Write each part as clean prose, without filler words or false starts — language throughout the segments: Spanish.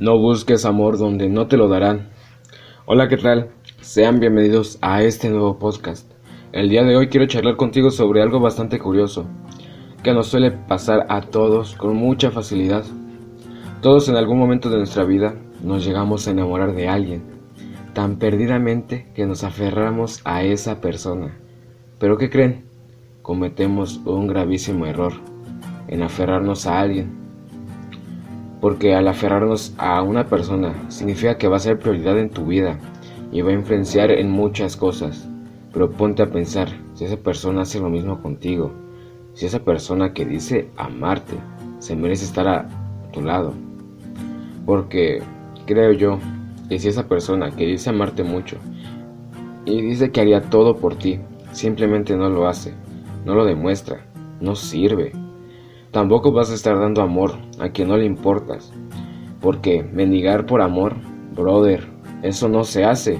No busques amor donde no te lo darán. Hola, ¿qué tal? Sean bienvenidos a este nuevo podcast. El día de hoy quiero charlar contigo sobre algo bastante curioso, que nos suele pasar a todos con mucha facilidad. Todos en algún momento de nuestra vida nos llegamos a enamorar de alguien, tan perdidamente que nos aferramos a esa persona. ¿Pero qué creen? Cometemos un gravísimo error en aferrarnos a alguien. Porque al aferrarnos a una persona significa que va a ser prioridad en tu vida y va a influenciar en muchas cosas. Pero ponte a pensar, si esa persona hace lo mismo contigo, si esa persona que dice amarte se merece estar a tu lado. Porque creo yo que si esa persona que dice amarte mucho y dice que haría todo por ti, simplemente no lo hace, no lo demuestra, no sirve. Tampoco vas a estar dando amor a quien no le importas, porque mendigar por amor, brother, eso no se hace.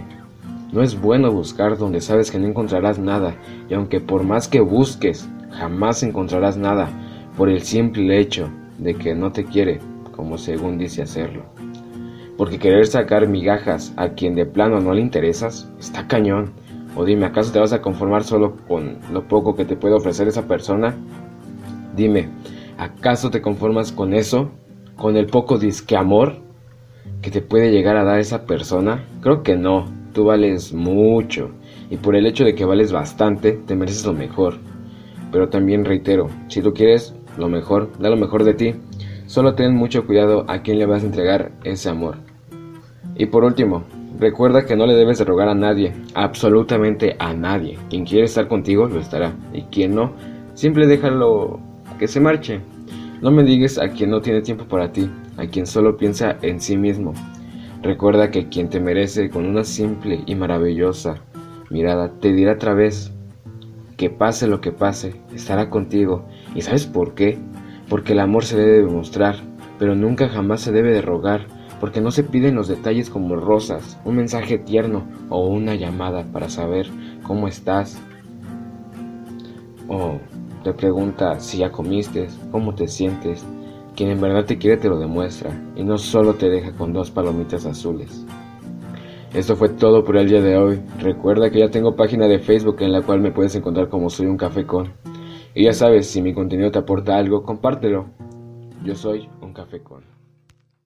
No es bueno buscar donde sabes que no encontrarás nada, y aunque por más que busques, jamás encontrarás nada, por el simple hecho de que no te quiere, como según dice hacerlo. Porque querer sacar migajas a quien de plano no le interesas, está cañón. O dime, ¿acaso te vas a conformar solo con lo poco que te puede ofrecer esa persona? Dime, ¿acaso te conformas con eso? ¿Con el poco disque amor que te puede llegar a dar esa persona? Creo que no, tú vales mucho, y por el hecho de que vales bastante, te mereces lo mejor. Pero también reitero, si tú quieres lo mejor, da lo mejor de ti. Solo ten mucho cuidado a quién le vas a entregar ese amor. Y por último, recuerda que no le debes de rogar a nadie, absolutamente a nadie. Quien quiere estar contigo, lo estará, y quien no, simple déjalo que se marche. No mendigues a quien no tiene tiempo para ti, a quien solo piensa en sí mismo. Recuerda que quien te merece con una simple y maravillosa mirada te dirá otra vez que pase lo que pase, estará contigo. ¿Y sabes por qué? Porque el amor se debe demostrar, pero nunca jamás se debe de rogar, porque no se piden los detalles como rosas, un mensaje tierno o una llamada para saber cómo estás. Te pregunta si ya comiste, cómo te sientes. Quien en verdad te quiere te lo demuestra, y no solo te deja con 2 palomitas azules. Esto fue todo por el día de hoy. Recuerda que ya tengo página de Facebook en la cual me puedes encontrar como Soy un Cafecon. Y ya sabes, si mi contenido te aporta algo, compártelo. Yo soy un Cafecon.